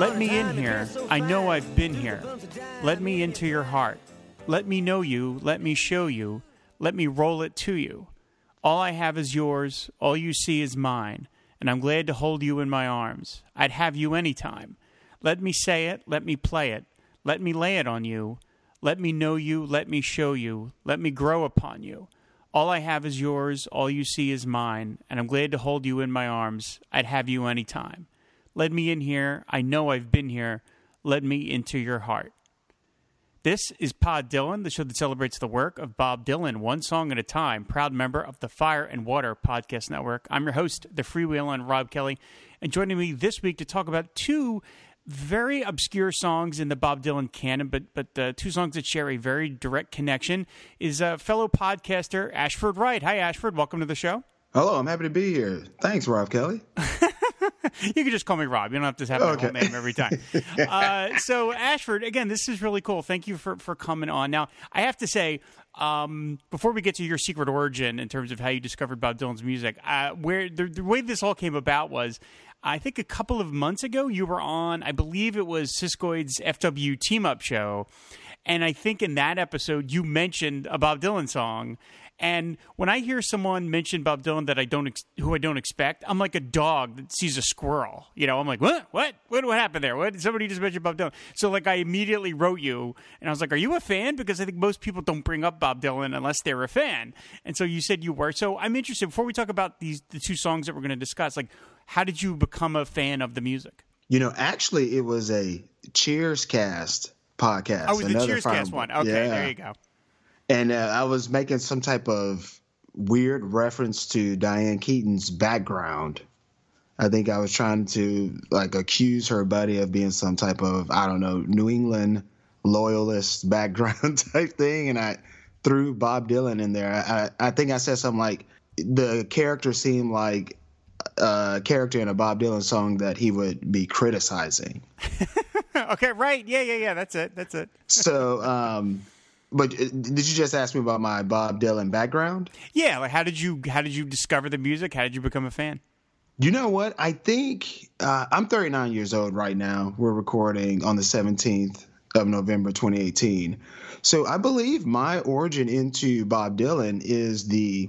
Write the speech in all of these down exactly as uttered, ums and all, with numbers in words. Let me in here. I know I've been here. Let me into your heart. Let me know you. Let me show you. Let me roll it to you. All I have is yours. All you see is mine. And I'm glad to hold you in my arms. I'd have you anytime. Let me say it. Let me play it. Let me lay it on you. Let me know you. Let me show you. Let me grow upon you. All I have is yours. All you see is mine. And I'm glad to hold you in my arms. I'd have you anytime. Let me in here. I know I've been here. Let me into your heart. This is Pod Dylan, the show that celebrates the work of Bob Dylan, one song at a time, proud member of the Fire and Water Podcast Network. I'm your host, the freewheeling Rob Kelly, and joining me this week to talk about two very obscure songs in the Bob Dylan canon, but but uh, two songs that share a very direct connection, is uh, fellow podcaster Ashford Wright. Hi, Ashford. Welcome to the show. Hello. I'm happy to be here. Thanks, Rob Kelly. You can just call me Rob. You don't have to have my okay. whole name every time. Uh, so, Ashford, again, this is really cool. Thank you for, for coming on. Now, I have to say, um, before we get to your secret origin in terms of how you discovered Bob Dylan's music, uh, where the, the way this all came about was, I think a couple of months ago, you were on, I believe it was Siskoid's F W Team-Up show, and I think in that episode, you mentioned a Bob Dylan song. And when I hear someone mention Bob Dylan that I don't, ex- who I don't expect, I'm like a dog that sees a squirrel. You know, I'm like, what, what, what, what happened there? What? Somebody just mentioned Bob Dylan. So like, I immediately wrote you, and I was like, are you a fan? Because I think most people don't bring up Bob Dylan unless they're a fan. And so you said you were. So I'm interested. Before we talk about these the two songs that we're going to discuss, like, how did you become a fan of the music? You know, actually, it was a Cheerscast podcast. Oh, it was the Cheerscast one. Okay, yeah. There you go. And uh, I was making some type of weird reference to Diane Keaton's background. I think I was trying to like accuse her buddy of being some type of, I don't know, New England loyalist background type thing. And I threw Bob Dylan in there. I, I think I said something like the character seemed like a character in a Bob Dylan song that he would be criticizing. Okay, right. Yeah, yeah, yeah. That's it. That's it. So, um... But did you just ask me about my Bob Dylan background? Yeah, like how did you how did you discover the music? How did you become a fan? You know what? I think uh, I'm thirty-nine years old right now. We're recording on the seventeenth of November, twenty eighteen. So I believe my origin into Bob Dylan is the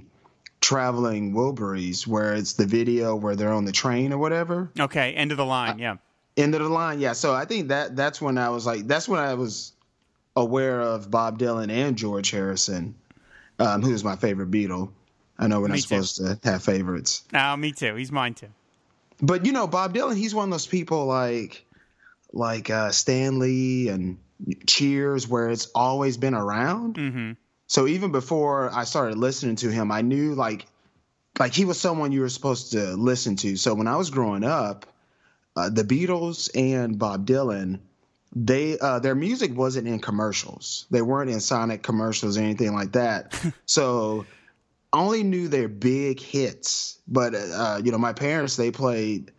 Traveling Wilburys, where it's the video where they're on the train or whatever. Okay, End of the Line, yeah. End of the Line, yeah. So I think that that's when I was like, that's when I was aware of Bob Dylan and George Harrison, um, who's my favorite Beatle. I know we're not supposed to have favorites. No, me too. He's mine too. But, you know, Bob Dylan, he's one of those people like like uh, Stan Lee and Cheers where it's always been around. Mm-hmm. So even before I started listening to him, I knew like like he was someone you were supposed to listen to. So when I was growing up, uh, the Beatles and Bob Dylan – They uh, their music wasn't in commercials. They weren't in Sonic commercials or anything like that. So only knew their big hits. But, uh, you know, my parents, they played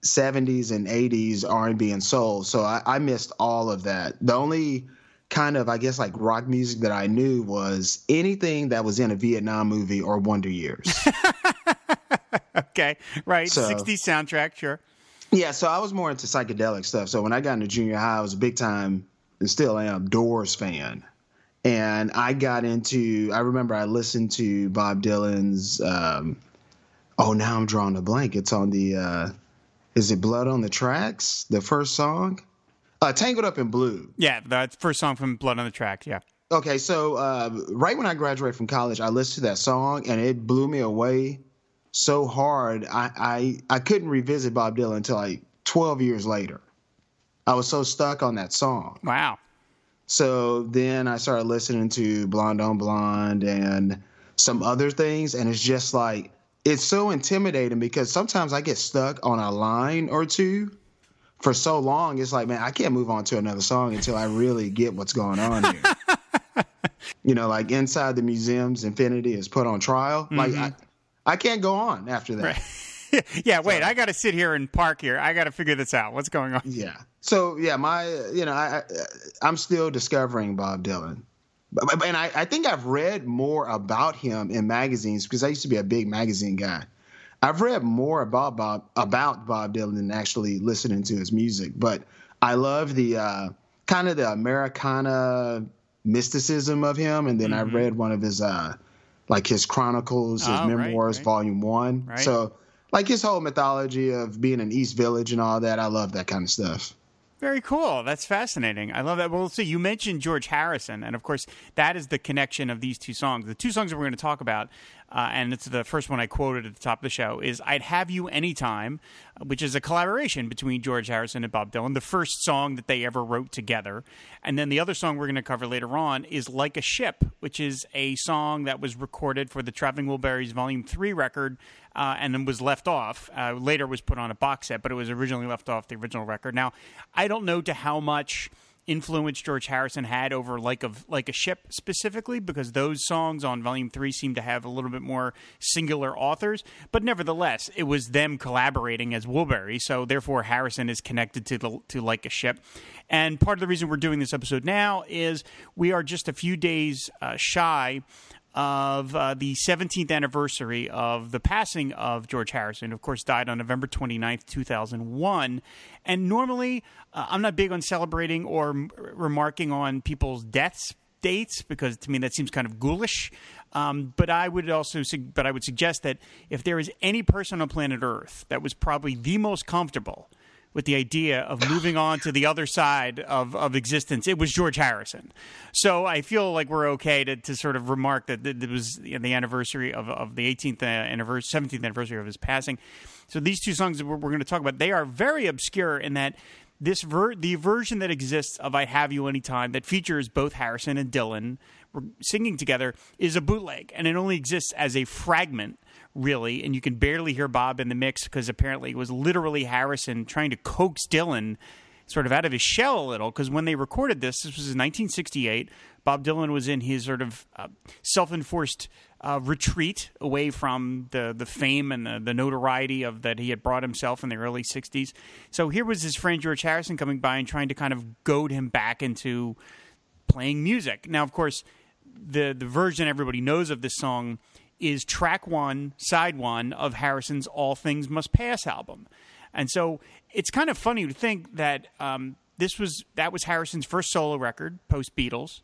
seventies and eighties R and B and soul. So I, I missed all of that. The only kind of, I guess, like rock music that I knew was anything that was in a Vietnam movie or Wonder Years. Okay, right. So, sixties soundtrack, sure. Yeah, so I was more into psychedelic stuff. So when I got into junior high, I was a big time, and still am, Doors fan. And I got into, I remember I listened to Bob Dylan's, um, oh, now I'm drawing a blank. It's on the, uh, is it Blood on the Tracks, the first song? Uh, Tangled Up in Blue. Yeah, the first song from Blood on the Tracks, yeah. Okay, so uh, right when I graduated from college, I listened to that song, and it blew me away so hard, I, I I couldn't revisit Bob Dylan until like twelve years later. I was so stuck on that song. Wow. So then I started listening to Blonde on Blonde and some other things, and it's just like, it's so intimidating because sometimes I get stuck on a line or two for so long, it's like, man, I can't move on to another song until I really get what's going on here. You know, like Inside the Museum's Infinity is put on trial. Mm-hmm. Like I, I can't go on after that. Right. Yeah, wait, so, I got to sit here and park here. I got to figure this out. What's going on? Yeah. So, yeah, my, you know, I, I, I'm still discovering Bob Dylan. And I, I think I've read more about him in magazines because I used to be a big magazine guy. I've read more about Bob, about Bob Dylan than actually listening to his music. But I love the uh, kind of the Americana mysticism of him. And then mm-hmm. I read one of his, uh, like his Chronicles, his oh, memoirs, right, right. volume one. Right. So, like his whole mythology of being in East Village and all that. I love that kind of stuff. Very cool. That's fascinating. I love that. Well, so you mentioned George Harrison, and of course, that is the connection of these two songs. The two songs that we're going to talk about, uh, and it's the first one I quoted at the top of the show, is I'd Have You Anytime, which is a collaboration between George Harrison and Bob Dylan, the first song that they ever wrote together. And then the other song we're going to cover later on is Like a Ship, which is a song that was recorded for the Traveling Wilburys Volume three record, Uh, and then was left off. Uh, later was put on a box set, but it was originally left off the original record. Now, I don't know to how much influence George Harrison had over Like a, Like a Ship specifically, because those songs on Volume three seem to have a little bit more singular authors. But nevertheless, it was them collaborating as Wilbury, so therefore Harrison is connected to the, to Like a Ship. And part of the reason we're doing this episode now is we are just a few days uh, shy of uh, the seventeenth anniversary of the passing of George Harrison, of course, died on November twenty-ninth, two thousand one. And normally, uh, I'm not big on celebrating or m- remarking on people's deaths dates, because to me that seems kind of ghoulish. Um, but I would also, su- but I would suggest that if there is any person on planet Earth that was probably the most comfortable with the idea of moving on to the other side of, of existence, it was George Harrison. So I feel like we're okay to, to sort of remark that it was the anniversary of, of the eighteenth anniversary, seventeenth anniversary of his passing. So these two songs that we're, we're going to talk about, they are very obscure in that this ver- the version that exists of I'd Have You Anytime that features both Harrison and Dylan singing together is a bootleg, and it only exists as a fragment, really, and you can barely hear Bob in the mix because apparently it was literally Harrison trying to coax Dylan sort of out of his shell a little, because when they recorded this, this was in nineteen sixty-eight, Bob Dylan was in his sort of uh, self-enforced uh, retreat away from the, the fame and the, the notoriety of that he had brought himself in the early sixties. So here was his friend George Harrison coming by and trying to kind of goad him back into playing music. Now, of course, the the version everybody knows of this song is track one, side one of Harrison's All Things Must Pass album. And so it's kind of funny to think that um, this was that was Harrison's first solo record, post-Beatles.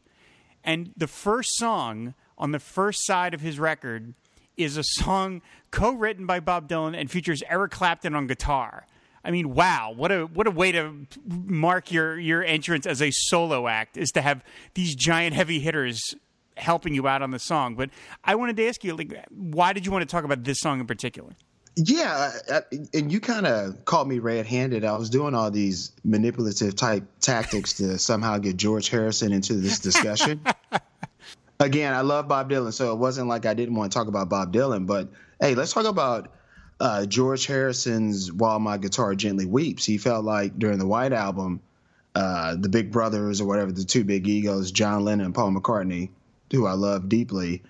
And the first song on the first side of his record is a song co-written by Bob Dylan and features Eric Clapton on guitar. I mean, wow, what a what a way to mark your, your entrance as a solo act, is to have these giant heavy hitters helping you out on the song. But I wanted to ask you, like, why did you want to talk about this song in particular? Yeah, I, and you kind of caught me red-handed. I was doing all these manipulative type tactics to somehow get George Harrison into this discussion. Again, I love Bob Dylan, so it wasn't like I didn't want to talk about Bob Dylan, but hey, let's talk about uh, George Harrison's While My Guitar Gently Weeps. He felt like during the White Album, uh, the Big Brothers or whatever, the two big egos, John Lennon and Paul McCartney, who I love deeply,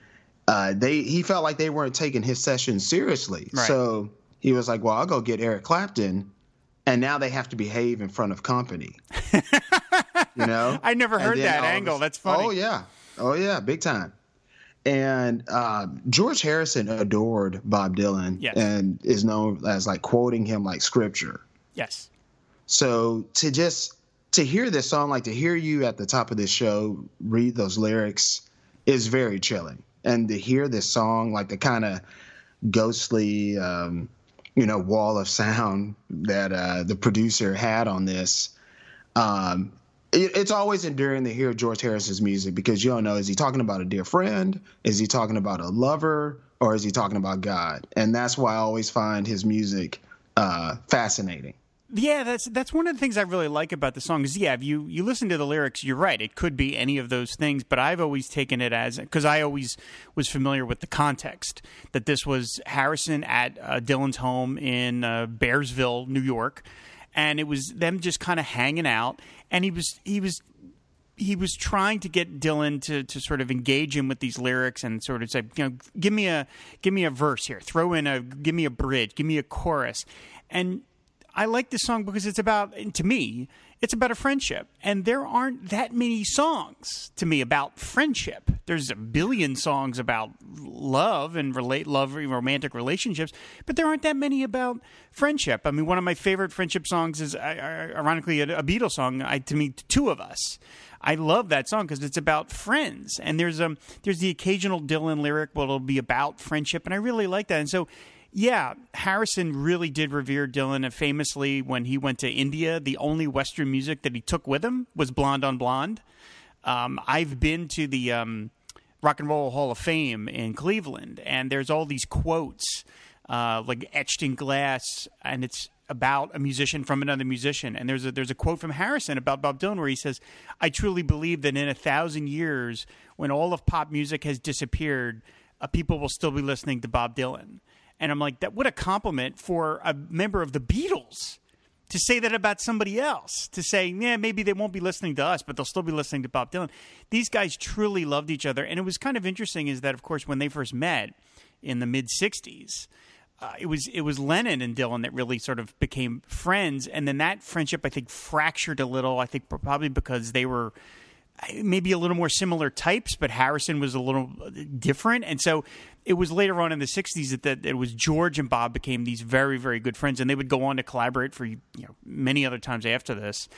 uh, they he felt like they weren't taking his session seriously. Right. So he was like, well, I'll go get Eric Clapton, and now they have to behave in front of company. You know? I never heard that angle. This, That's funny. Oh, yeah. Oh, yeah, big time. And uh, George Harrison adored Bob Dylan, yes, and is known as like quoting him like scripture. Yes. So to just to hear this song, like to hear you at the top of this show read those lyrics, is very chilling. And to hear this song, like the kind of ghostly, um, you know, wall of sound that uh, the producer had on this, um, it, it's always endearing to hear George Harrison's music, because you don't know, is he talking about a dear friend? Is he talking about a lover? Or is he talking about God? And that's why I always find his music uh, fascinating. Yeah, that's that's one of the things I really like about the song is, yeah, if you, you listen to the lyrics, you're right. It could be any of those things, but I've always taken it as, because I always was familiar with the context, that this was Harrison at uh, Dylan's home in uh, Bearsville, New York, and it was them just kind of hanging out. And he was he was he was trying to get Dylan to to sort of engage him with these lyrics and sort of say, you know, give me a give me a verse here, throw in a give me a bridge, give me a chorus. And I like this song because it's about, to me, it's about a friendship. And there aren't that many songs, to me, about friendship. There's a billion songs about love and relate love and romantic relationships, but there aren't that many about friendship. I mean, one of my favorite friendship songs is, ironically, a Beatles song, I, to me, Two of Us. I love that song because it's about friends. And there's um, there's the occasional Dylan lyric where it'll be about friendship, and I really like that. And so... yeah, Harrison really did revere Dylan, and famously when he went to India, the only Western music that he took with him was Blonde on Blonde. Um, I've been to the um, Rock and Roll Hall of Fame in Cleveland, and there's all these quotes uh, like etched in glass, and it's about a musician from another musician. And there's a, there's a quote from Harrison about Bob Dylan where he says, "I truly believe that in a thousand years, when all of pop music has disappeared, uh, people will still be listening to Bob Dylan." And I'm like, that what a compliment for a member of the Beatles to say that about somebody else, to say, yeah, maybe they won't be listening to us, but they'll still be listening to Bob Dylan. These guys truly loved each other. And it was kind of interesting is that, of course, when they first met in the mid-sixties, uh, it was it was Lennon and Dylan that really sort of became friends. And then that friendship, I think, fractured a little, I think probably because they were – maybe a little more similar types, but Harrison was a little different. And so it was later on in the sixties that it was George and Bob became these very, very good friends, and they would go on to collaborate for, you know, many other times after this.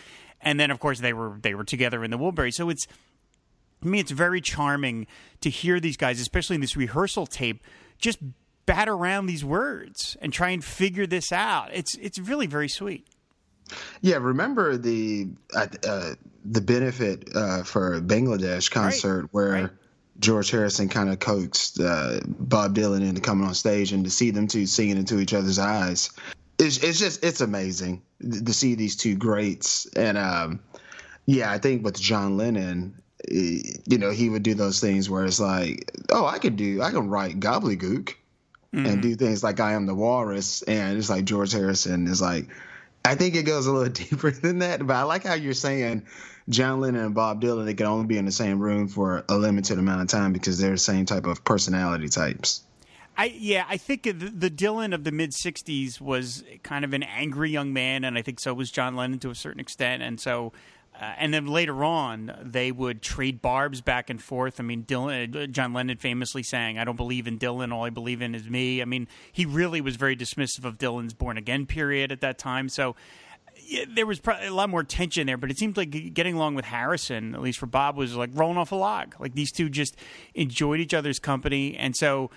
And then, of course, they were they were together in the Wilburys. So it's, I mean, it's very charming to hear these guys, especially in this rehearsal tape, just bat around these words and try and figure this out. It's, it's really very sweet. Yeah, remember the uh, the benefit uh, for Bangladesh concert, right, where right. George Harrison kind of coaxed uh, Bob Dylan into coming on stage, and to see them two singing into each other's eyes, it's, it's just it's amazing to see these two greats. And um, yeah, I think with John Lennon, you know, he would do those things where it's like, oh, I could do, I can write gobbledygook mm-hmm. and do things like I Am the Walrus, and it's like George Harrison is like. I think it goes a little deeper than that, but I like how you're saying John Lennon and Bob Dylan, they can only be in the same room for a limited amount of time because they're the same type of personality types. I Yeah, I think the, the Dylan of the mid-sixties was kind of an angry young man, and I think so was John Lennon to a certain extent. And so, uh, and then later on, they would trade barbs back and forth. I mean, Dylan, uh, John Lennon famously sang, "I don't believe in Dylan, all I believe in is me." I mean, he really was very dismissive of Dylan's Born Again period at that time. So yeah, there was probably a lot more tension there, but it seemed like getting along with Harrison, at least for Bob, was like rolling off a log. Like these two just enjoyed each other's company. And so,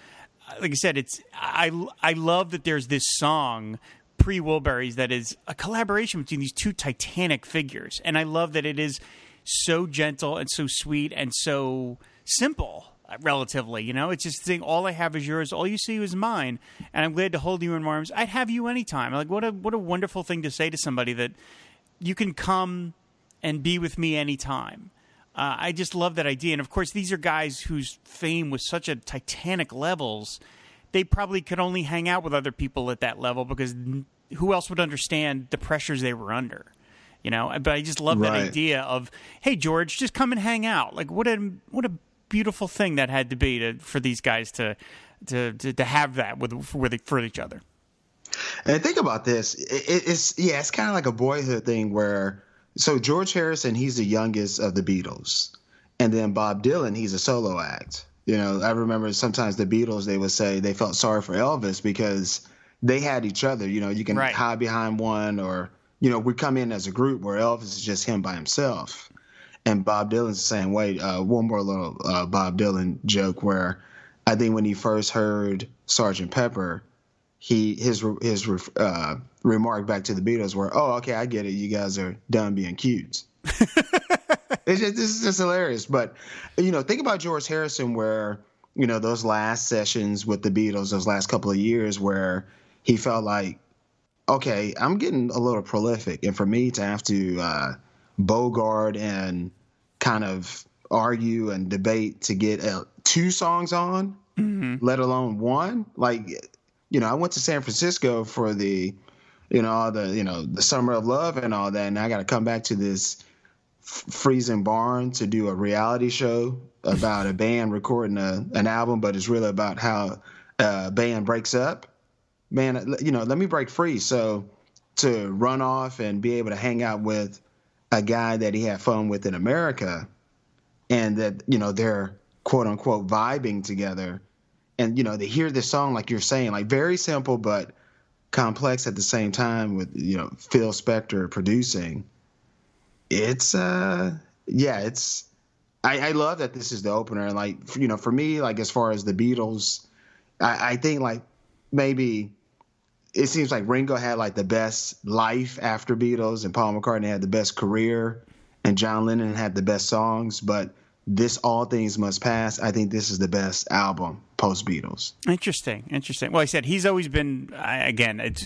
like I said, it's I, I love that there's this song pre-Wilburys that is a collaboration between these two titanic figures. And I love that it is so gentle and so sweet and so simple, relatively. You know, it's just saying, all I have is yours, all you see is mine, and I'm glad to hold you in my arms. I'd have you anytime. Like, what a what a wonderful thing to say to somebody, that you can come and be with me anytime. Uh, I just love that idea. And, of course, these are guys whose fame was such at titanic levels, they probably could only hang out with other people at that level because who else would understand the pressures they were under, you know? But I just love right. that idea of, hey, George, just come and hang out. Like, what a what a beautiful thing that had to be to, for these guys to to to, to have that with for, for each other. And think about this. It, it's yeah, it's kind of like a boyhood thing where so George Harrison, he's the youngest of the Beatles, and then Bob Dylan, he's a solo act. You know, I remember sometimes the Beatles, they would say they felt sorry for Elvis because they had each other. You know, you can right. hide behind one, or, you know, we come in as a group where Elvis is just him by himself. And Bob Dylan's saying, wait, uh, one more little uh, Bob Dylan joke where I think when he first heard Sergeant Pepper, he his his uh, remark back to the Beatles were, oh, OK, I get it. You guys are done being cute. It's just, this is just hilarious. But, you know, think about George Harrison where, you know, those last sessions with the Beatles, those last couple of years where he felt like, okay, I'm getting a little prolific. And for me to have to uh, bogart and kind of argue and debate to get uh, two songs on, mm-hmm. let alone one. Like, you know, I went to San Francisco for the you know, all the, you know, the summer of love and all that. And I got to come back to this f- freezing barn to do a reality show about a band recording a, an album, but it's really about how a band breaks up. Man, you know, let me break free. So to run off and be able to hang out with a guy that he had fun with in America and that, you know, they're quote unquote vibing together. And, you know, they hear this song, like you're saying, like very simple, but complex at the same time with, you know, Phil Spector producing. It's, uh, yeah, it's, I, I love that this is the opener. And like, you know, for me, like as far as the Beatles, I, I think like maybe it seems like Ringo had like the best life after Beatles and Paul McCartney had the best career and John Lennon had the best songs. But this All Things Must Pass, I think this is the best album post-Beatles. Interesting, interesting. Well, I said he's always been, again, it's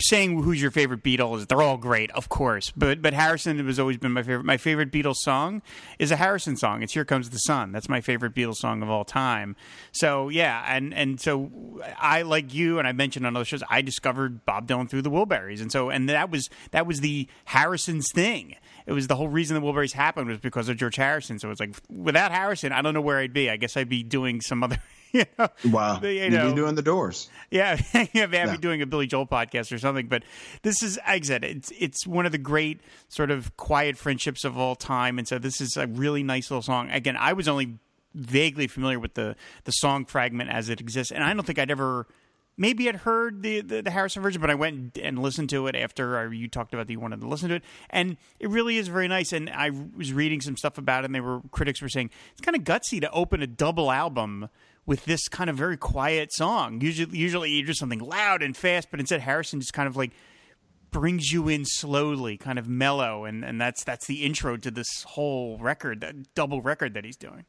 saying who's your favorite Beatles, they're all great, of course. But but Harrison has always been my favorite. My favorite Beatles song is a Harrison song. It's Here Comes the Sun. That's my favorite Beatles song of all time. So, yeah, and, and so I, like you, and I mentioned on other shows, I discovered Bob Dylan through the Wilburys. And so, and that was that was the Harrison's thing. It was the whole reason the Wilburys happened was because of George Harrison. So it's like, without Harrison, I don't know where I'd be. I guess I'd be doing some other, you know. Wow. You know, you'd be doing the Doors. Yeah. yeah I'd no. be doing a Billy Joel podcast or something. But this is, like I said, it's, it's one of the great sort of quiet friendships of all time. And so this is a really nice little song. Again, I was only vaguely familiar with the, the song fragment as it exists. And I don't think I'd ever... Maybe I'd heard the, the, the Harrison version, but I went and listened to it after you talked about that you wanted to listen to it. And it really is very nice. And I was reading some stuff about it, and they were critics were saying, it's kind of gutsy to open a double album with this kind of very quiet song. Usually, usually you do something loud and fast, but instead Harrison just kind of like brings you in slowly, kind of mellow. And, and that's that's the intro to this whole record, that double record that he's doing.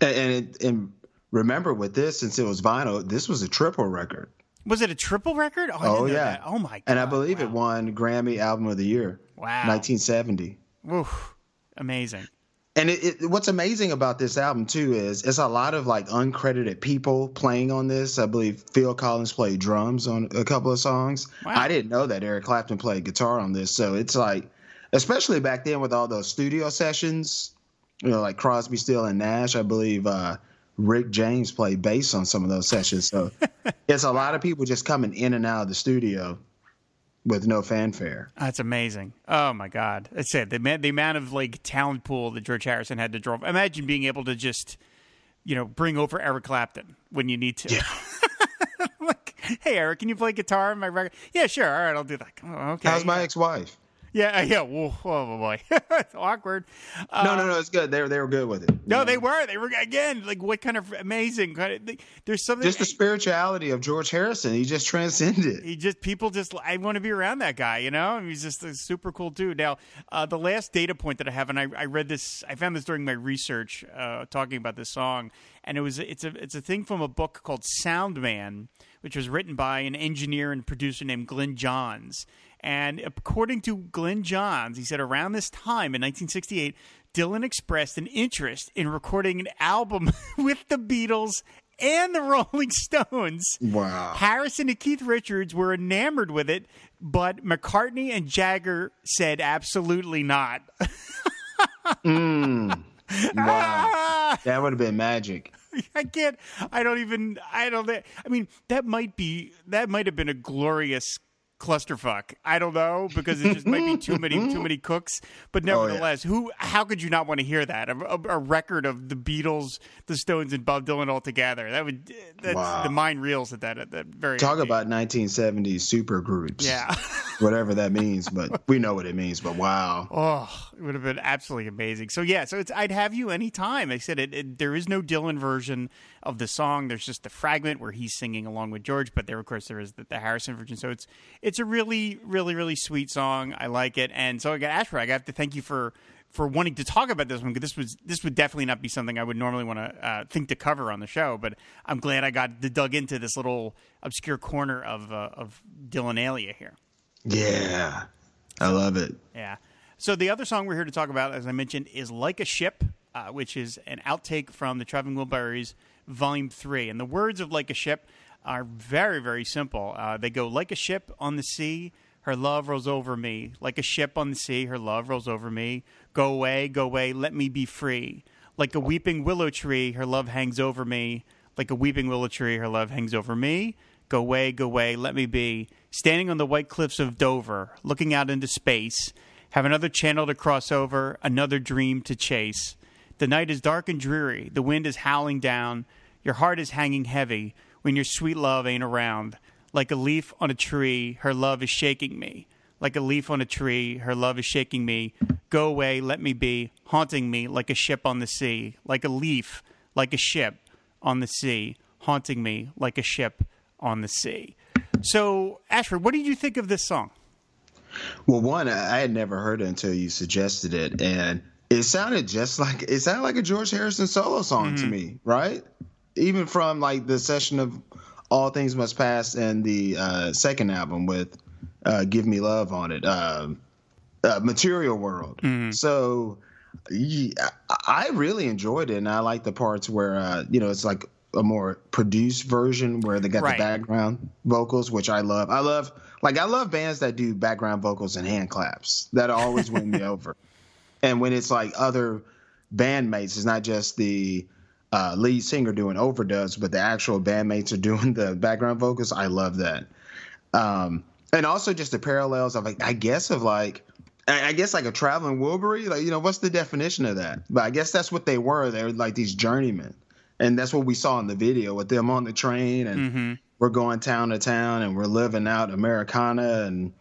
And, and, and remember with this, since it was vinyl, this was a triple record. Was it a triple record? Oh, I didn't oh know yeah. That. Oh, my God. And I believe wow. it won Grammy Album of the Year. Wow. nineteen seventy. Oof. Amazing. And it, it, what's amazing about this album, too, is it's a lot of, like, uncredited people playing on this. I believe Phil Collins played drums on a couple of songs. Wow. I didn't know that Eric Clapton played guitar on this. So it's like, especially back then with all those studio sessions, you know, like Crosby, Still, and Nash, I believe uh, – Rick James played bass on some of those sessions. So it's a lot of people just coming in and out of the studio with no fanfare. That's amazing. Oh, my God. That's it. The, the amount of like talent pool that George Harrison had to draw. Imagine being able to just, you know, bring over Eric Clapton when you need to. Yeah. Like, hey, Eric, can you play guitar on my record? Yeah, sure. All right, I'll do that. Oh, okay. How's my ex-wife? Yeah, yeah. Whoa, oh boy, it's awkward. Um, no, no, no. It's good. They were, they were good with it. No, know? they were. They were again. Like, what kind of amazing? Kind of, they, there's something. Just the spirituality of George Harrison. He just transcended. He just people just. I want to be around that guy. You know, he's just a super cool dude. Now, uh, the last data point that I have, and I, I read this. I found this during my research, uh, talking about this song, and it was it's a it's a thing from a book called Sound Man, which was written by an engineer and producer named Glenn Johns. And according to Glenn Johns, he said around this time in nineteen sixty-eight, Dylan expressed an interest in recording an album with the Beatles and the Rolling Stones. Wow. Harrison and Keith Richards were enamored with it, but McCartney and Jagger said absolutely not. mm. Wow. That would have been magic. I can't, I don't even, I don't, I mean, that might be, that might have been a glorious clusterfuck. I don't know, because it just might be too many too many cooks. But nevertheless, oh, yeah. who? How could you not want to hear that? A, a, a record of the Beatles, the Stones, and Bob Dylan all together. That would that's, wow. The mind reels at that. At that very talk idea. About nineteen seventies super groups. Yeah, whatever that means, but we know what it means. But wow, oh, it would have been absolutely amazing. So yeah, so it's I'd Have You Anytime. I said it, it. There is no Dylan version of the song. There's just the fragment where he's singing along with George. But there, of course, there is the, the Harrison version. So it's It's a really, really, really sweet song. I like it. And so, again, Ashford, I have to thank you for, for wanting to talk about this one, because this was this would definitely not be something I would normally want to uh, think to cover on the show. But I'm glad I got to dug into this little obscure corner of uh, of Dylan-alia here. Yeah. I love it. Yeah. So the other song we're here to talk about, as I mentioned, is Like a Ship, uh, which is an outtake from the Traveling Wilburys, Volume three. And the words of Like a Ship are very, very simple. Uh, they go, like a ship on the sea, Her love rolls over me. Like a ship on the sea, her love rolls over me. Go away, go away, let me be free. Like a weeping willow tree, her love hangs over me. Like a weeping willow tree, her love hangs over me. Go away, go away, let me be. Standing on the White Cliffs of Dover, looking out into space. Have another channel to cross over, another dream to chase. The night is dark and dreary, the wind is howling down. Your heart is hanging heavy when your sweet love ain't around. Like a leaf on a tree, her love is shaking me. Like a leaf on a tree, her love is shaking me. Go away, let me be, haunting me like a ship on the sea. Like a leaf, like a ship on the sea, haunting me like a ship on the sea. So, Ashford, what did you think of this song? Well, one, I had never heard it until you suggested it, and it sounded just like it sounded like a George Harrison solo song mm. to me, right? Even from like the session of All Things Must Pass and the uh, second album with uh, Give Me Love on it, uh, uh, Material World. Mm-hmm. So yeah, I really enjoyed it, and I like the parts where, uh, you know, it's like a more produced version where they got right. the background vocals, which I love. I love like I love bands that do background vocals and hand claps. That always win me over. And when it's like other bandmates, it's not just the Uh, lead singer doing overdubs, but the actual bandmates are doing the background vocals. I love that. Um, and also just the parallels of like, I guess of like, I guess like a traveling Wilbury, like, you know, what's the definition of that? But I guess that's what they were. They were like these journeymen. And that's what we saw in the video with them on the train and mm-hmm. we're going town to town and we're living out Americana and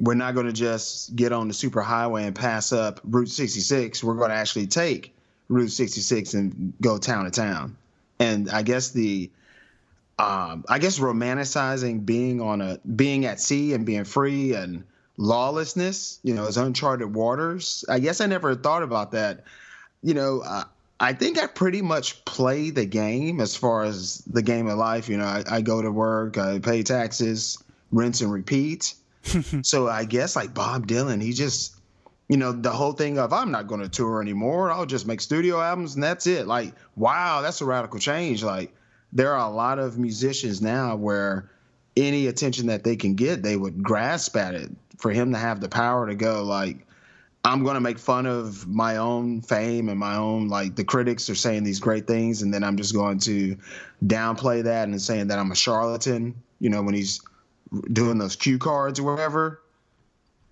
we're not going to just get on the super highway and pass up Route sixty-six. We're going to actually take Route sixty-six and go town to town. And I guess the um I guess romanticizing being on a being at sea and being free and lawlessness, you know, is uncharted waters. I guess I never thought about that. You know, uh, I think I pretty much play the game as far as the game of life. You know, I, I go to work, I pay taxes, rinse and repeat. So I guess like Bob Dylan, he just you know, the whole thing of I'm not going to tour anymore. I'll just make studio albums and that's it. Like, wow, that's a radical change. Like, there are a lot of musicians now where any attention that they can get, they would grasp at it. For him to have the power to go, like, I'm going to make fun of my own fame and my own, like, the critics are saying these great things, and then I'm just going to downplay that and saying that I'm a charlatan, you know, when he's doing those cue cards or whatever.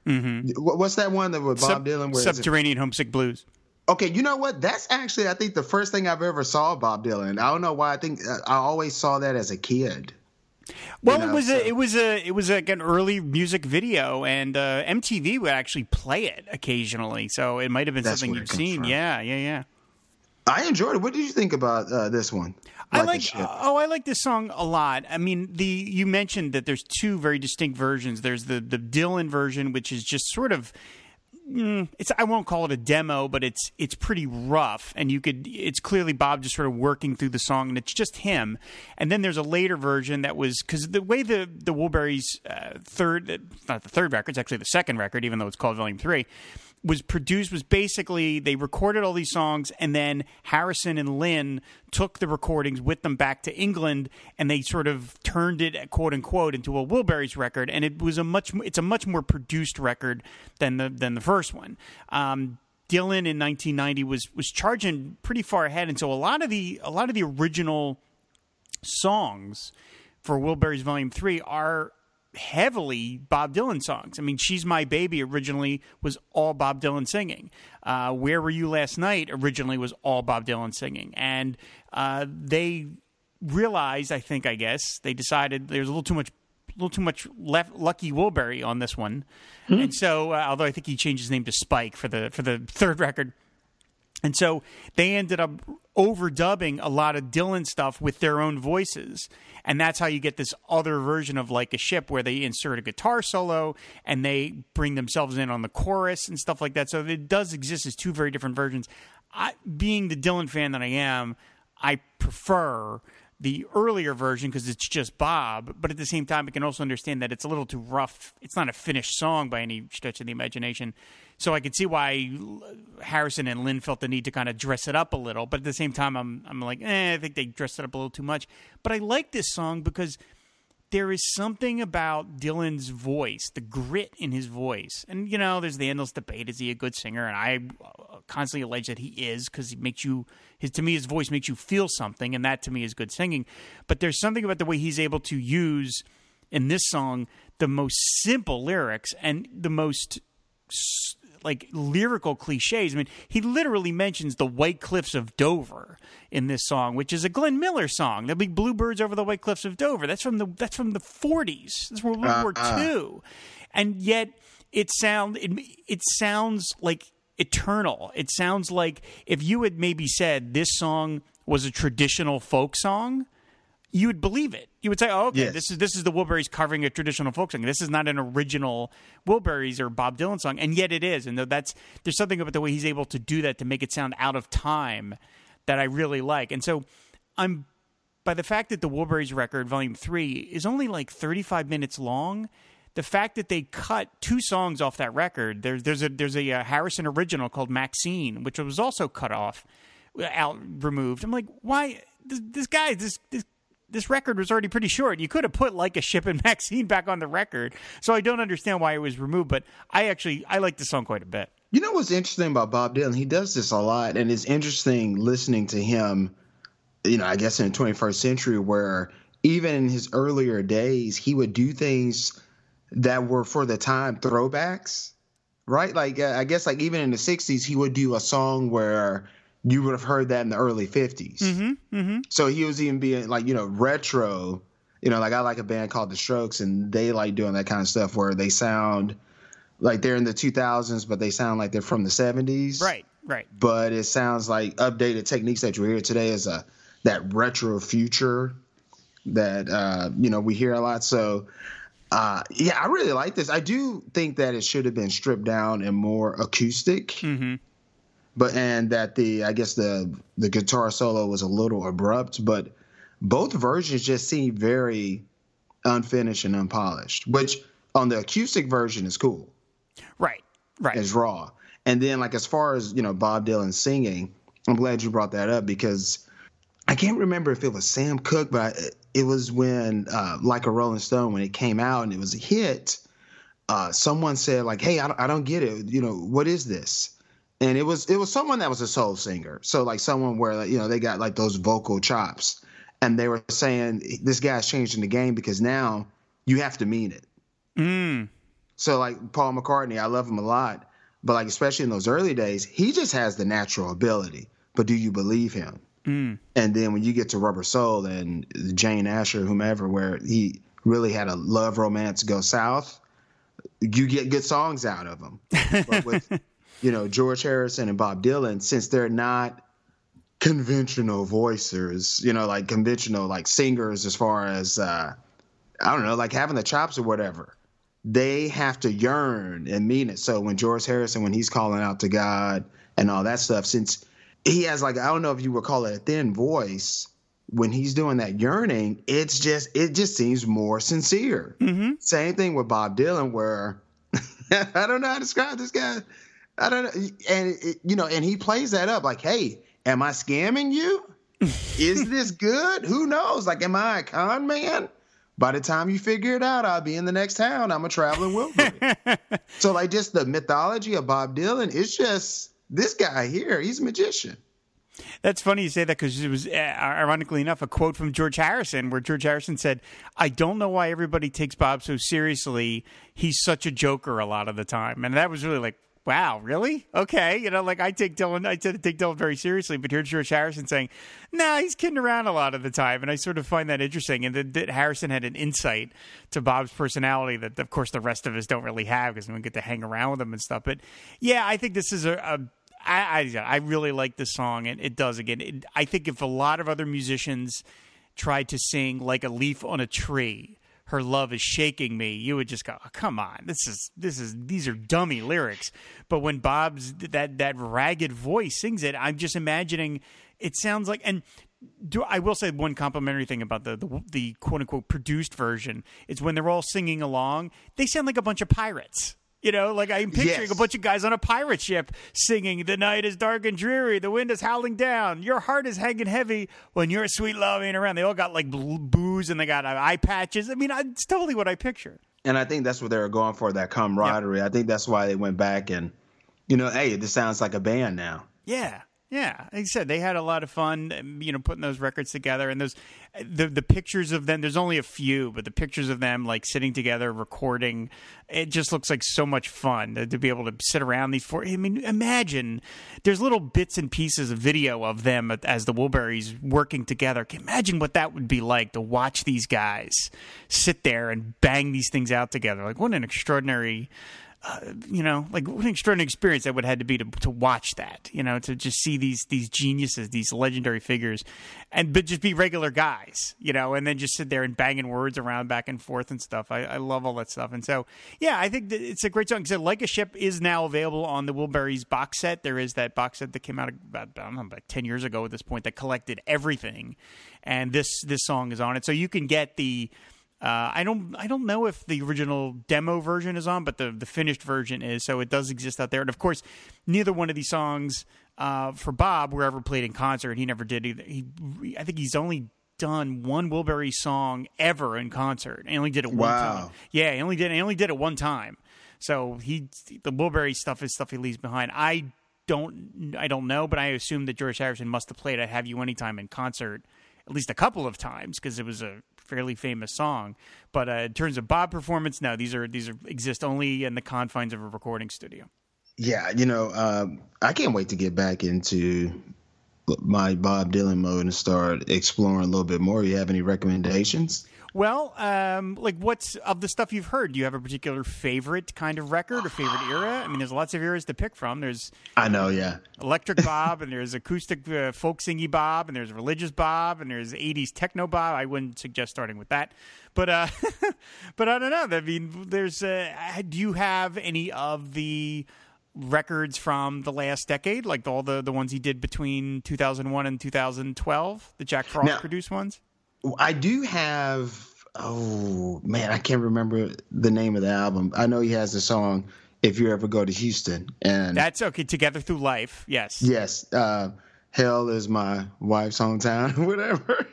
Mm-hmm. What's that one that with Bob Sub- Dylan? Where Subterranean Homesick Blues. Okay, you know what? That's actually, I think, the first thing I've ever saw Bob Dylan. I don't know why. I think I always saw that as a kid. Well, you know, it was so. a, it was a, it was like an early music video, and uh, M T V would actually play it occasionally. So it might have been That's something you've seen. From. Yeah, yeah, yeah. I enjoyed it. What did you think about uh, this one? Like I like. Oh, I like this song a lot. I mean, the you mentioned that there's two very distinct versions. There's the the Dylan version, which is just sort of, mm, it's I won't call it a demo, but it's it's pretty rough, and you could it's clearly Bob just sort of working through the song, and it's just him. And then there's a later version that was because the way the the Wilburys uh, third, not the third record, it's actually the second record, even though it's called Volume Three. was produced was basically they recorded all these songs and then Harrison and Lynn took the recordings with them back to England and they sort of turned it, quote unquote, into a Wilburys record. And it was a much it's a much more produced record than the than the first one. Um, Dylan in nineteen ninety was was charging pretty far ahead, and so a lot of the a lot of the original songs for Wilburys Volume Three are heavily Bob Dylan songs. I mean, She's My Baby originally was all Bob Dylan singing. Uh, Where Were You Last Night originally was all Bob Dylan singing. And uh, they realized, I think, I guess, they decided there's a little too much a little too much left Lucky Wilbury on this one. Mm-hmm. And so, uh, although I think he changed his name to Spike for the for the third record. And so they ended up overdubbing a lot of Dylan stuff with their own voices. And that's how you get this other version of Like a Ship where they insert a guitar solo and they bring themselves in on the chorus and stuff like that. So it does exist as two very different versions. I, being the Dylan fan that I am, I prefer the earlier version because it's just Bob. But at the same time, I can also understand that it's a little too rough. It's not a finished song by any stretch of the imagination. So I could see why Harrison and Lynn felt the need to kind of dress it up a little. But at the same time, I'm I'm like, eh, I think they dressed it up a little too much. But I like this song because there is something about Dylan's voice, the grit in his voice. And, you know, there's the endless debate. Is he a good singer? And I constantly allege that he is, because he makes you, his, to me, his voice makes you feel something. And that, to me, is good singing. But there's something about the way he's able to use, in this song, the most simple lyrics and the most, like, lyrical cliches. I mean, he literally mentions the White Cliffs of Dover in this song, which is a Glenn Miller song. The big bluebirds over the White Cliffs of Dover. That's from the that's from the forties. That's from World uh, War Two, uh. and yet it sound it, it sounds like eternal. It sounds like if you had maybe said this song was a traditional folk song, you would believe it. You would say, oh, okay, yes. this is this is the Wilburys covering a traditional folk song. This is not an original Wilburys or Bob Dylan song, and yet it is. And that's there's something about the way he's able to do that to make it sound out of time that I really like. And so I'm by the fact that the Wilburys record, Volume three, is only like thirty-five minutes long, the fact that they cut two songs off that record, there's, there's, a, there's a Harrison original called Maxine, which was also cut off, out removed. I'm like, why? This, this guy, this this This record was already pretty short. You could have put Like a Ship and Maxine back on the record. So I don't understand why it was removed, but I actually, I like this song quite a bit. You know what's interesting about Bob Dylan? He does this a lot, and it's interesting listening to him, you know, I guess in the twenty-first century, where even in his earlier days, he would do things that were for the time throwbacks, right? Like, uh, I guess like even in the sixties, he would do a song where you would have heard that in the early fifties. Mm-hmm, mm-hmm. So he was even being like, you know, retro, you know, like I like a band called The Strokes, and they like doing that kind of stuff where they sound like they're in the two thousands, but they sound like they're from the seventies. Right, right. But it sounds like updated techniques that you hear today is a, that retro future that, uh, you know, we hear a lot. So, uh, yeah, I really like this. I do think that it should have been stripped down and more acoustic. Mm-hmm. But and that the I guess the the guitar solo was a little abrupt, but both versions just seem very unfinished and unpolished. Which on the acoustic version is cool, right? Right, it's raw. And then like as far as you know, Bob Dylan singing, I'm glad you brought that up because I can't remember if it was Sam Cooke, but I, it was when uh, Like a Rolling Stone when it came out and it was a hit. Uh, someone said like, "Hey, I don't, I don't get it. You know, what is this?" And it was it was someone that was a soul singer. So like someone where, like, you know, they got like those vocal chops and they were saying this guy's changing the game because now you have to mean it. Mm. So like Paul McCartney, I love him a lot. But like especially in those early days, he just has the natural ability. But do you believe him? Mm. And then when you get to Rubber Soul and Jane Asher, whomever, where he really had a love romance go south, you get good songs out of him. But with you know, George Harrison and Bob Dylan, since they're not conventional voicers, you know, like conventional like singers as far as, uh, I don't know, like having the chops or whatever, they have to yearn and mean it. So when George Harrison, when he's calling out to God and all that stuff, since he has like, I don't know if you would call it a thin voice, when he's doing that yearning, it's just, it just seems more sincere. Mm-hmm. Same thing with Bob Dylan where, I don't know how to describe this guy. I don't know. And, it, you know, and he plays that up like, hey, am I scamming you? Is this good? Who knows? Like, am I a con man? By the time you figure it out, I'll be in the next town. I'm a traveling Wilbury. So, like, just the mythology of Bob Dylan, it's just this guy here, he's a magician. That's funny you say that because it was, uh, ironically enough, a quote from George Harrison where George Harrison said, I don't know why everybody takes Bob so seriously. He's such a joker a lot of the time. And that was really like, wow, really? Okay. You know, like I take Dylan, I tend to take Dylan very seriously, but here's George Harrison saying, nah, he's kidding around a lot of the time. And I sort of find that interesting. And that, that Harrison had an insight to Bob's personality that, of course, the rest of us don't really have because we don't get to hang around with him and stuff. But yeah, I think this is a, a I, I, I really like this song. And it does, again, it, I think if a lot of other musicians tried to sing Like a Leaf on a Tree, Her Love Is Shaking Me, you would just go, oh, come on, this is this is these are dummy lyrics. But when Bob's that that ragged voice sings it, I'm just imagining it sounds like. And do, I will say one complimentary thing about the, the the quote unquote produced version is when they're all singing along, they sound like a bunch of pirates. You know, like I'm picturing yes. a bunch of guys on a pirate ship singing, the night is dark and dreary, the wind is howling down, your heart is hanging heavy when your sweet love ain't around. They all got like booze and they got eye patches. I mean, it's totally what I picture. And I think that's what they were going for, that camaraderie. Yep. I think that's why they went back and, you know, hey, this sounds like a band now. Yeah. Yeah, like I said, they had a lot of fun, you know, putting those records together, and those, the the pictures of them. There's only a few, but the pictures of them like sitting together recording, it just looks like so much fun to, to be able to sit around these four. I mean, imagine there's little bits and pieces of video of them as the Wilburys working together. Can you imagine what that would be like to watch these guys sit there and bang these things out together? Like, what an extraordinary. Uh, you know, like what an extraordinary experience that would have had to be to, to watch that, you know, to just see these these geniuses, these legendary figures, and but just be regular guys, you know, and then just sit there and banging words around back and forth and stuff. I, I love all that stuff. And so, yeah, I think that it's a great song. So Like a Ship is now available on the Wilburys box set. There is that box set that came out about, I don't know, about ten years ago at this point that collected everything. And this this song is on it. So you can get the... Uh, I don't I don't know if the original demo version is on, but the, the finished version is, so it does exist out there. And, of course, neither one of these songs uh, for Bob were ever played in concert. He never did either. He, I think he's only done one Wilbury song ever in concert. He only did it one wow. time. Yeah, he only did he only did it one time. So he the Wilbury stuff is stuff he leaves behind. I don't I don't know, but I assume that George Harrison must have played I'd Have You Anytime in concert at least a couple of times because it was a fairly famous song, but uh, in terms of Bob performance, no, these are these are exist only in the confines of a recording studio. Yeah, you know, um, I can't wait to get back into my Bob Dylan mode and start exploring a little bit more. Do you have any recommendations? Well, um, like what's of the stuff you've heard? Do you have a particular favorite kind of record or favorite era? I mean, there's lots of eras to pick from. There's I know, yeah, electric Bob, and there's acoustic uh, folk singy Bob, and there's religious Bob, and there's eighties techno Bob. I wouldn't suggest starting with that, but uh, but I don't know. I mean, there's uh, do you have any of the records from the last decade, like all the the ones he did between two thousand one and two thousand twelve, the Jack Frost now, produced ones? I do have, oh, man, I can't remember the name of the album. I know he has the song, If You Ever Go to Houston. And that's okay, Together Through Life, yes. Yes, uh, Hell is my wife's hometown, whatever.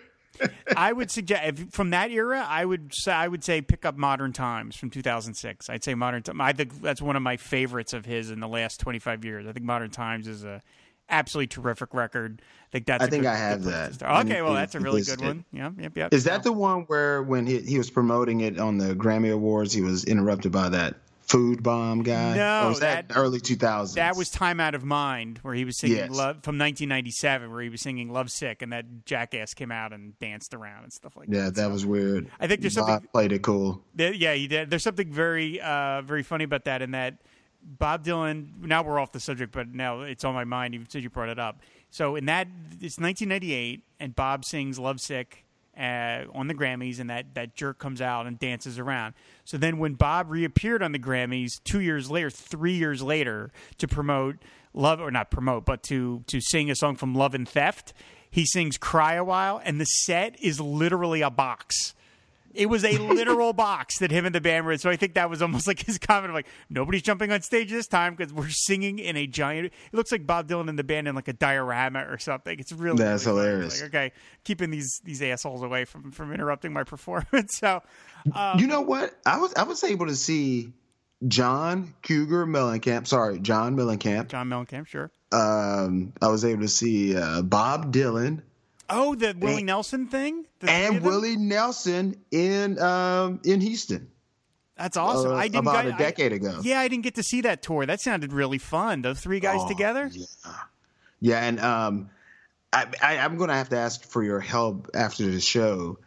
I would suggest, if, from that era, I would say, I would say pick up Modern Times from two thousand six. I'd say Modern Times, I think that's one of my favorites of his in the last twenty-five years. I think Modern Times is a... absolutely terrific record. I think that's. I a think good, I have that. Okay, well, that's a really good one. Yeah, yep, yep. Is that the one where when he, he was promoting it on the Grammy Awards, he was interrupted by that food bomb guy? No, or was that, that early two thousands. That was "Time Out of Mind," where he was singing yes. "Love" from nineteen ninety-seven, where he was singing "Love Sick," and that jackass came out and danced around and stuff like yeah, that. Yeah, that so, was weird. I think there's something. Bob played it cool. There, yeah, he did. There's something very, uh, very funny about that. In that. Bob Dylan, now we're off the subject, but now it's on my mind even since you brought it up. So in that, it's nineteen ninety-eight, and Bob sings Love Sick uh, on the Grammys, and that, that jerk comes out and dances around. So then when Bob reappeared on the Grammys two years later, three years later, to promote Love, or not promote, but to to sing a song from Love and Theft, he sings Cry a While, and the set is literally a box. It was a literal box that him and the band were in. So I think that was almost like his comment of like, nobody's jumping on stage this time because we're singing in a giant. It looks like Bob Dylan and the band in like a diorama or something. It's really That's really hilarious. Like, okay, keeping these these assholes away from, from interrupting my performance. So um, you know what? I was I was able to see John Cougar Mellencamp. Sorry, John Mellencamp. John Mellencamp, sure. Um, I was able to see uh, Bob Dylan. Oh, the Willie and, Nelson thing? The and Willie Nelson in um, in Houston. That's awesome. Uh, I didn't about got, a decade I, ago. Yeah, I didn't get to see that tour. That sounded really fun. Those three guys oh, together? Yeah, yeah and um, I, I, I'm going to have to ask for your help after the show.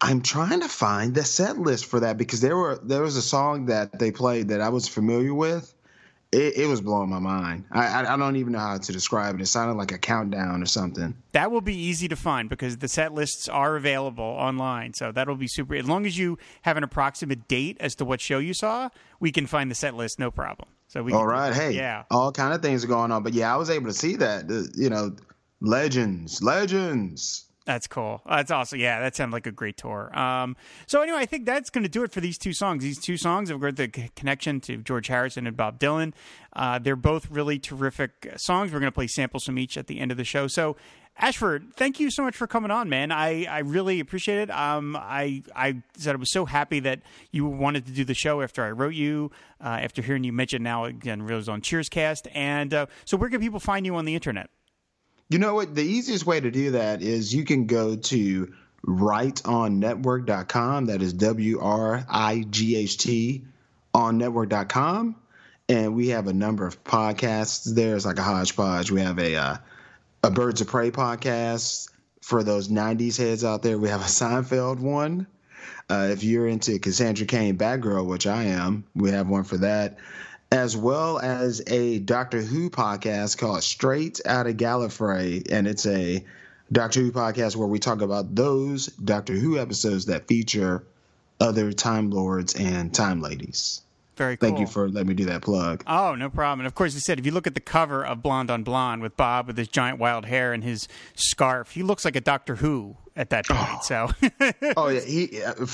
I'm trying to find the set list for that because there were there was a song that they played that I was familiar with. It, it was blowing my mind. I, I don't even know how to describe it. It sounded like a countdown or something. That will be easy to find because the set lists are available online. So that'll be super. As long as you have an approximate date as to what show you saw, we can find the set list, no problem. So we. All can, right. Hey, yeah. All kind of things are going on. But yeah, I was able to see that, you know, legends, legends. That's cool. That's awesome. Yeah, that sounded like a great tour. Um, so anyway, I think that's going to do it for these two songs. These two songs have got the c- connection to George Harrison and Bob Dylan. Uh, they're both really terrific songs. We're going to play samples from each at the end of the show. So Ashford, thank you so much for coming on, man. I, I really appreciate it. Um, I I said I was so happy that you wanted to do the show after I wrote you, uh, after hearing you mention now again, it was on Cheerscast. And uh, so where can people find you on the internet? You know what? The easiest way to do that is you can go to right on network dot com. That is W R I G H T on network dot com. And we have a number of podcasts there. It's like a hodgepodge. We have a uh, a Birds of Prey podcast for those nineties heads out there. We have a Seinfeld one. Uh, if you're into Cassandra Cain Batgirl, which I am, we have one for that, as well as a Doctor Who podcast called Straight Outta Gallifrey. And it's a Doctor Who podcast where we talk about those Doctor Who episodes that feature other Time Lords and Time Ladies. Very cool. Thank you for letting me do that plug. Oh, no problem. And of course, as I said, if you look at the cover of Blonde on Blonde with Bob with his giant wild hair and his scarf, he looks like a Doctor Who at that point. Oh. So, oh yeah, he,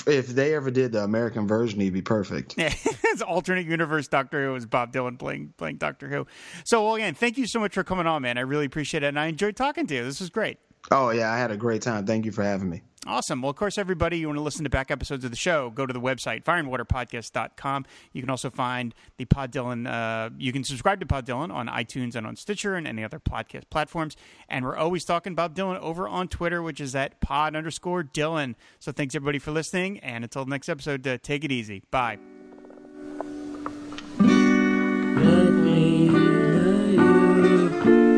if they ever did the American version, he'd be perfect. Yeah, it's alternate universe Doctor Who is Bob Dylan playing playing Doctor Who. So, well, again, thank you so much for coming on, man. I really appreciate it, and I enjoyed talking to you. This was great. Oh yeah, I had a great time. Thank you for having me. Awesome. Well, of course, everybody, you want to listen to back episodes of the show, go to the website, fire and water podcast dot com. You can also find the Pod Dylan. Uh, you can subscribe to Pod Dylan on iTunes and on Stitcher and any other podcast platforms. And we're always talking Bob Dylan over on Twitter, which is at pod underscore Dylan. So thanks, everybody, for listening. And until the next episode, uh, take it easy. Bye. Let me hear you. Oh,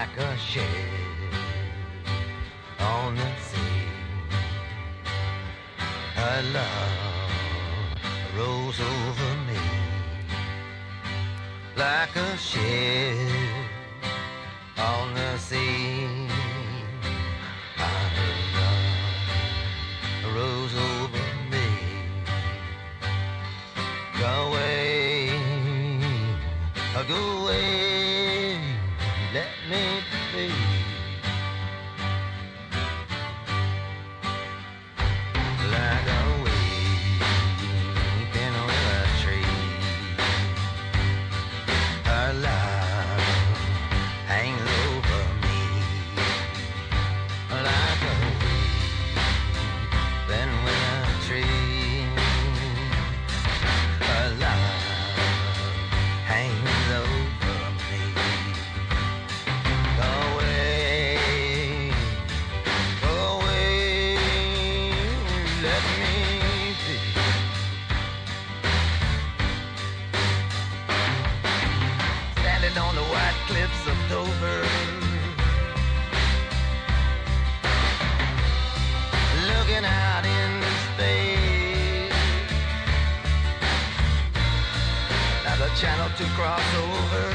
like a ship on the sea. Her love rolls over me like a ship on the sea. Her love rolls over me. Go away, go away. Channel to cross over.